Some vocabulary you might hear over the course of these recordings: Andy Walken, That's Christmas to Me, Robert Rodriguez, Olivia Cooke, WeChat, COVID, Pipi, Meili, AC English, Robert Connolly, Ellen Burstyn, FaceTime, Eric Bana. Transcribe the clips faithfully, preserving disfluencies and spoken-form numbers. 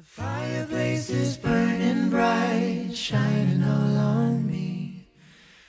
The fireplace is burning bright, shining all on me.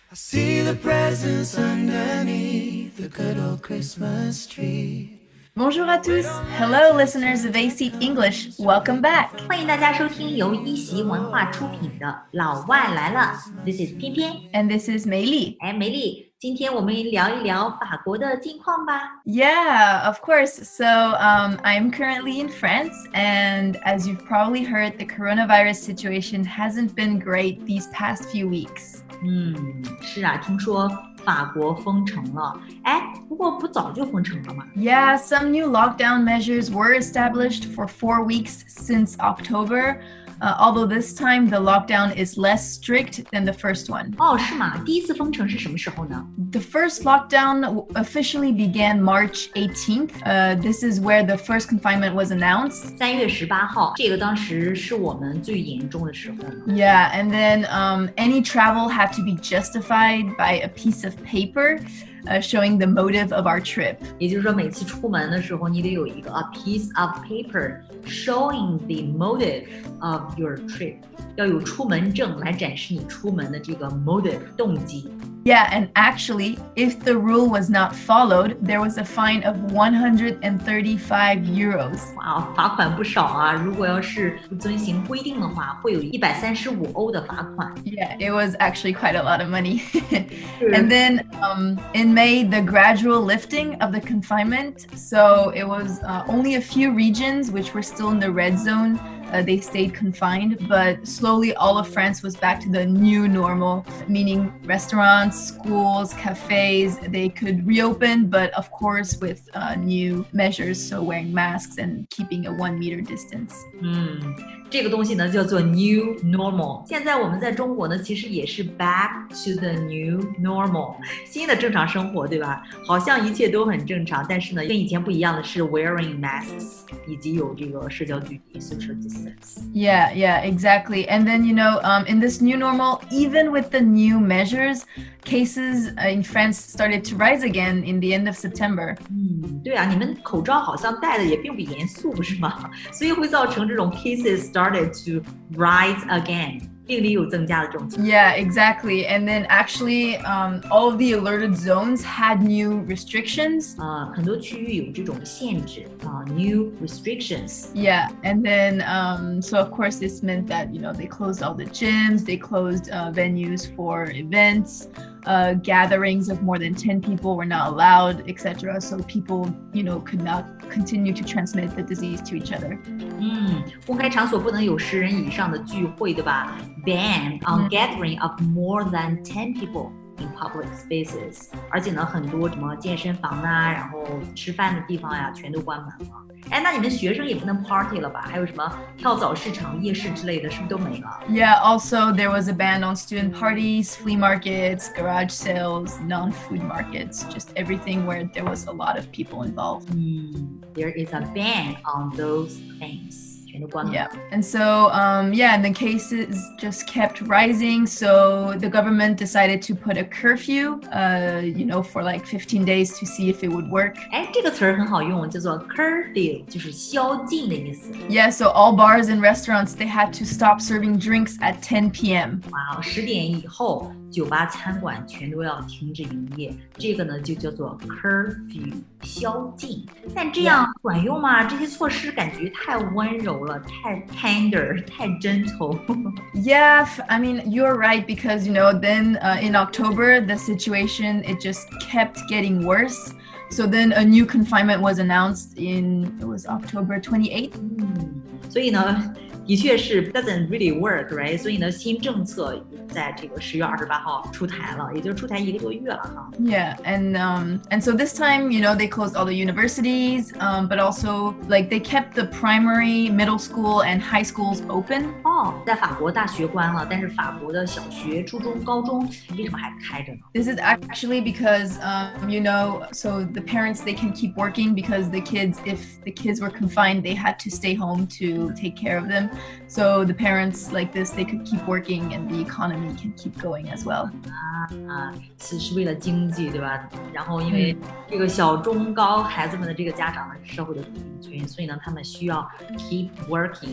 I see the presents underneath the good old Christmas tree. Bonjour à tous! Hello, listeners of A C English. Welcome back. 欢迎大家收听由一席文化出品的《老外来了》。This is Pipi and this is Meili. 哎，梅丽，今天我们聊一聊法国的近况吧。Yeah, of course. So, um, I'm currently in France, and as you've probably heard, the coronavirus situation hasn't been great these past few weeks. 嗯，是啊，听说。法国封城了，哎，不过不早就封城了吗？ Yeah, some new lockdown measures were established for four weeks since October, uh, although this time the lockdown is less strict than the first one. 哦，是吗？第一次封城是什么时候呢？ The first lockdown officially began March eighteenth. Uh, this is where the first confinement was announced. 三月十八号，这个当时是我们最严重的时候。Yeah, and then um, any travel had to be justified by a piece of paper uh, showing the motive of our trip. 也就是说每次出门的时候你得有一个 a piece of paper showing the motive of your trip. 要有出门证来展示你出门的这个 motive 动机。Yeah, and actually, if the rule was not followed, there was a fine of one hundred thirty-five euros. 哇，罚款不少啊！如果要是不遵循规定的话，会有一百三十五欧的罚款。Yeah, it was actually quite a lot of money. And then um, in May, the gradual lifting of the confinement. So it was uh, only a few regions which were still in the red zone. Uh, they stayed confined, but slowly all of France was back to the new normal, meaning restaurants, schools, cafes, they could reopen, but of course with uh, new measures, so wearing masks and keeping a one meter distance. 嗯，这个东西呢叫做 new normal。现在我们在中国呢，其实也是 back to the new normal， 新的正常生活，对吧？好像一切都很正常，但是呢，跟以前不一样的是 wearing masks， 以及有这个社交距离 social distance.Yeah, yeah, exactly. And then, you know, um, in this new normal, even with the new measures, cases in France started to rise again in the end of September. 嗯，对啊，你们口罩好像戴的也并不严肃，是吗？所以会造成这种 cases started to rise again.Yeah, exactly. And then actually, um, all of the alerted zones had new restrictions. 啊，很多区域有这种限制啊，new restrictions. Yeah, and then, um, so of course, this meant that you know they closed all the gyms, they closed uh, venues for events. Uh, gatherings of more than ten people were not allowed, et cetera. So people, you know, could not continue to transmit the disease to each other. 嗯，公开场所不能有十人以上的聚会，对吧？Ban on gathering of more than ten people in public spaces. 而且呢，很多什么健身房啊，然后吃饭的地方呀，全都关门了。哎，那你们学生也不能 party 了吧？还有什么跳蚤市场、夜市之类的，是不是都没了 ？Yeah, also there was a ban on student parties, flea markets, garage sales, non-food markets, just everything where there was a lot of people involved. 嗯 there is a ban on those things.Yeah, and so, um, yeah, and the cases just kept rising. So the government decided to put a curfew, uh, you know, for like fifteen days to see if it would work. 哎，这个词儿很好用，叫做 curfew， 就是宵禁的意思。Yeah, so all bars and restaurants, they had to stop serving drinks at ten p.m. Wow, 十点以后，酒吧、餐馆全都要停止营业。这个呢，就叫做 curfew， 宵禁。但这样管用吗？这些措施感觉太温柔。太 tender, 太真诚 Yeah, I mean, you're right because, you know, then uh, in October, the situation, it just kept getting worse. So then a new confinement was announced in, it was October twenty-eighth. 所以呢的确是 doesn't really work, right? 所以呢，新政策在这个十月二十八号出台了，也就是出台一个多月了哈。Yeah, and um, and so this time, you know, they closed all the universities, um, but also like they kept the primary, middle school, and high schools open. 哦，在法国大学关了，但是法国的小学、初中、高中为什么还开着呢 ？This is actually because, um, you know, so the parents they can keep working because the kids, if the kids were confined, they had to stay home to take care of them.So the parents like this, they could keep working and the economy can keep going as well. 啊，是为了经济，对吧？然后因为这个小中高孩子们的这个家长呢，社会的所以呢，他们需要 keep working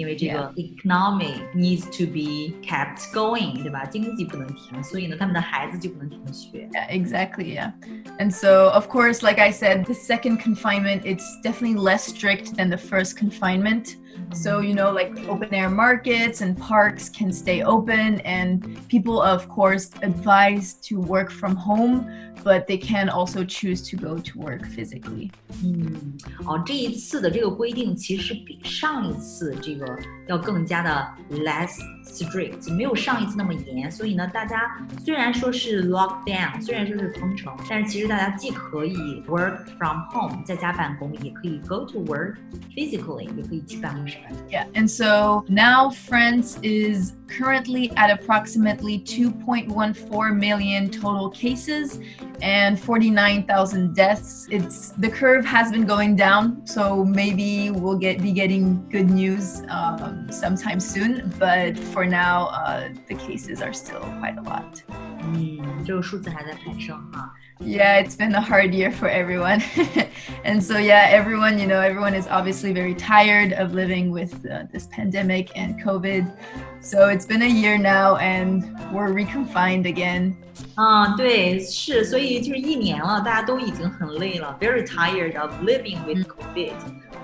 因为这个 economy needs to be kept going, 对吧？经济不能停，所以呢，他们的孩子就不能停学。Yeah, exactly, yeah. And so, of course, like I said, the second confinement, it's definitely less strict than the first confinement. So, you know, like open-air markets and parks can stay open, and people, of course, advised to work from home, but they can also choose to go to work physically. 嗯，哦，这一次的这个规定其实比上一次这个要更加的 less strict， 没有上一次那么严，所以呢，大家虽然说是 lockdown， 虽然说是封城，但是其实大家既可以 work from home 在家办公，也可以 go to work physically， 也可以去办公室办公。Yeah, and so now France is currently at approximately two point one four million total cases and forty-nine thousand deaths. It's the curve has been going down, so maybe we'll get be getting good news um, sometime soon. But for now, uh, the cases are still quite a lot. 嗯，这个数字还在攀升哈。Yeah, it's been a hard year for everyone. And so, yeah, everyone, you know, everyone is obviously very tired of living with uh, this pandemic and COVID. So it's been a year now and we're reconfined again. 嗯，对，是，所以就是一年了，大家都已经很累了 very tired of living with COVID,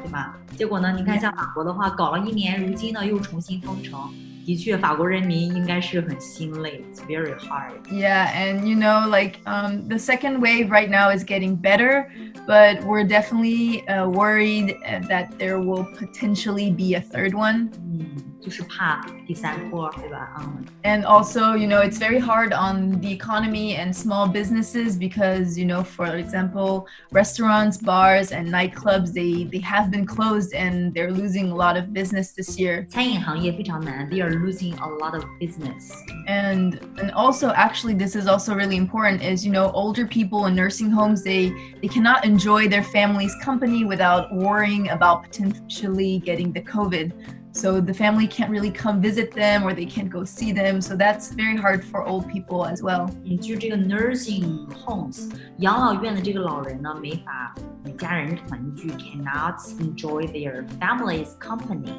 对吧？结果呢，你看像法国的话，搞了一年，如今呢，又重新封城。的确，法国人民应该是很心累 It's very hard. Yeah, and you know, like um, the second wave right now is getting better, but we're definitely uh, worried that there will potentially be a third one. 嗯，就是怕第三波，对吧？嗯。And also, you know, it's very hard on the economy and small businesses because, you know, for example, restaurants, bars, and nightclubs, they they have been closed and they're losing a lot of business this year. 餐饮行业非常难。They are losing a lot of business. And and also actually this is also really important is, you know, older people in nursing homes, they, they cannot enjoy their family's company without worrying about potentially getting the COVID. So the family can't really come visit them or they can't go see them. So that's very hard for old people as well. 就是这个 nursing homes, 养老院的这个老人呢，没法与家人团聚 cannot enjoy their family's company.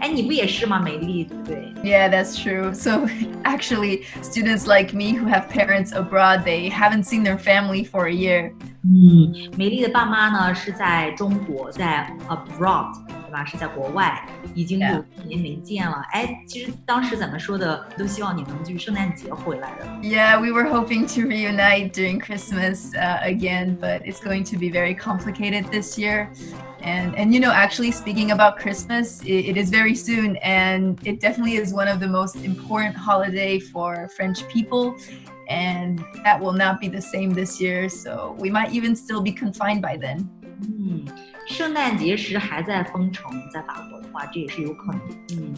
哎，你不也是吗，美丽，对不对？ Yeah, that's true. So actually, students like me who have parents abroad, they haven't seen their family for a year. 嗯，美丽的爸妈呢是在中国，在 abroad， 对吧？是在国外，已经有一年没见了。哎，其实当时咱们说的都希望你能去圣诞节回来的。Yeah, we were hoping to reunite during Christmas uh, again, but it's going to be very complicated this year.And, and you know, actually speaking about Christmas, it, it is very soon and it definitely is one of the most important holiday for French people. And that will not be the same this year. So we might even still be confined by then. 嗯，圣诞节时还在封城，在法国的话，这也是有可能。嗯，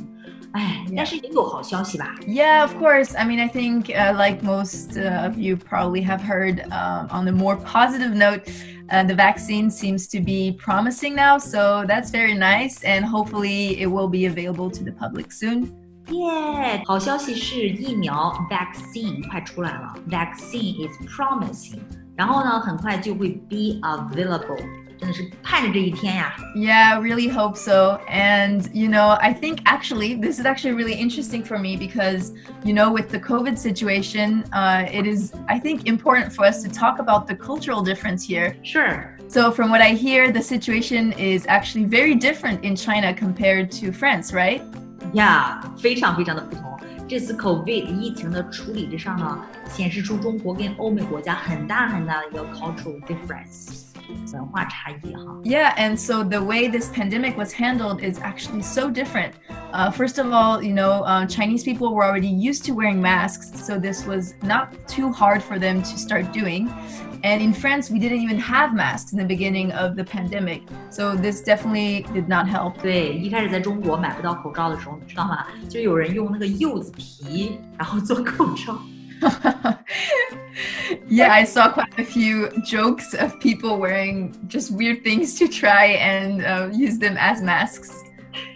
哎，但是也有好消息吧 ？Yeah, of course. I mean, I think, uh, like most uh, of you probably have heard, uh, on the more positive note.Uh, the vaccine seems to be promising now, so that's very nice, and hopefully it will be available to the public soon. Yeah, 好消息是疫苗 vaccine 快出来了 vaccine is promising. 然后呢，很快就会 be available.真的是盼着这一天呀 Yeah, really hope so. And, you know, I think actually, this is actually really interesting for me because, you know, with the COVID situation, uh, it is, I think, important for us to talk about the cultural difference here. Sure.So from what I hear, the situation is actually very different in China compared to France, right? Yeah, 非常非常的不同。这次 COVID 疫情的处理之上呢，显示出中国跟欧美国家很大很大的一个 cultural difference.文化差异哈 Yeah, and so the way this pandemic was handled is actually so different. Uh, first of all, you know, uh, Chinese people were already used to wearing masks, so this was not too hard for them to start doing. And in France, we didn't even have masks in the beginning of the pandemic, so this definitely did not help. 对，一开始在中国买不到口罩的时候，你知道吗？就有人用那个柚子皮，然后做口罩。Yeah, I saw quite a few jokes of people wearing just weird things to try and uh, use them as masks.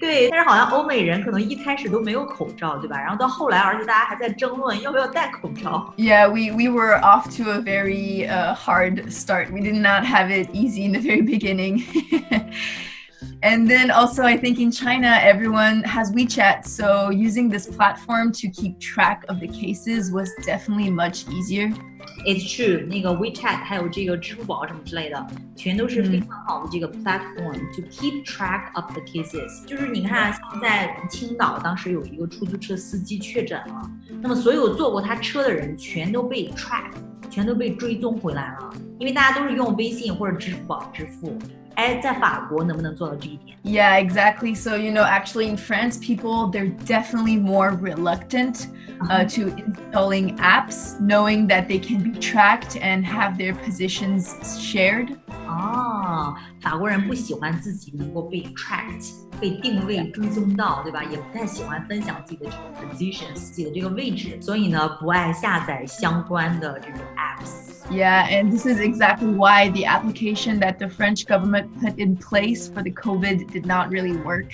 对，但是好像欧美人可能一开始都没有口罩，对吧？然后到后来，而且大家还在争论要不要戴口罩。Yeah, we we were off to a very uh, hard start. We did not have it easy in the very beginning. And then also, I think in China, everyone has WeChat. So using this platform to keep track of the cases was definitely much easier. It's true. 那个 WeChat 还有这个支付宝什么之类的，全都是非常好的这个 platform、mm. to keep track of the cases。就是你看，像在青岛，当时有一个出租车司机确诊了，那么所有坐过他车的人全都被 track， 全都被追踪回来了，因为大家都是用微信或者支付宝支付。在法国能不能做到这一点？ Yeah, exactly. So, you know, actually in France, people, they're definitely more reluctant uh, to installing apps, knowing that they can be tracked and have their positions shared. 哦，法国人不喜欢自己能够被 tracked, 被定位追踪到，对吧？也不太喜欢分享自己的这个 positions, 自己的这个位置，所以呢，不爱下载相关的这种 apps.Yeah, and this is exactly why the application that the French government put in place for the COVID did not really work.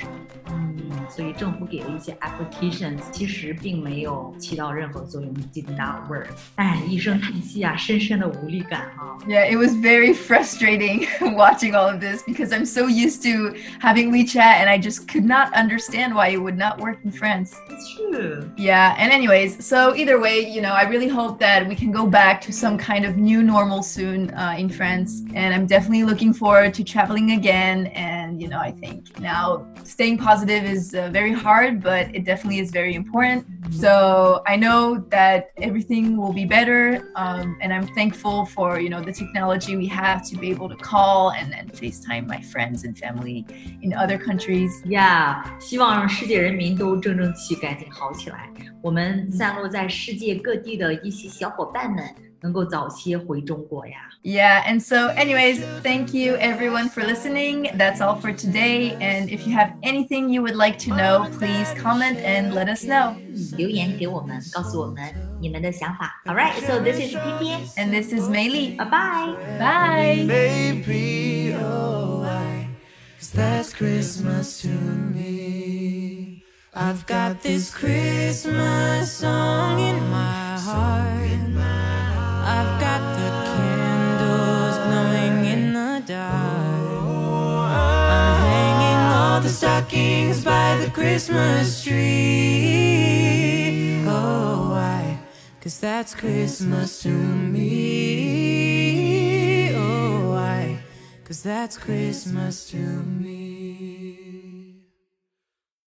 嗯，所以政府给了一些 applications， 其实并没有起到任何作用 ，did not work。哎，一声叹息啊，深深的无力感啊。Yeah, it was very frustrating watching all of this because I'm so used to having WeChat, and I just could not understand why it would not work in France. It's true. Yeah, and anyways, so either way, you know, I really hope that we can go back to some kind of new normal soon uh, in France, and I'm definitely looking forward to traveling again. And you know, I think now staying positive is uh, very hard, but it definitely is very important. So I know that everything will be better, um, and I'm thankful for, you know, the technology we have to be able to call and then FaceTime my friends and family in other countries. Yeah, 希望让世界人民都争争气，赶紧好起来。我们散落在世界各地的一些小伙伴们。能够早些回中国呀。Yeah, and so anyways, thank you everyone for listening. That's all for today. And if you have anything you would like to know, please comment and let us know. 留言给我们，告诉我们你们的想法。All right, so this is Pipi. And this is Meili. Bye-bye. Bye. Maybe, oh, I, 'cause that's Christmas to me. I've got this Christmas song in my heart.I've got the candles glowing in the dark. I'm hanging all the stockings by the Christmas tree. Oh, why? 'Cause that's Christmas to me. Oh, why? 'Cause that's Christmas to me.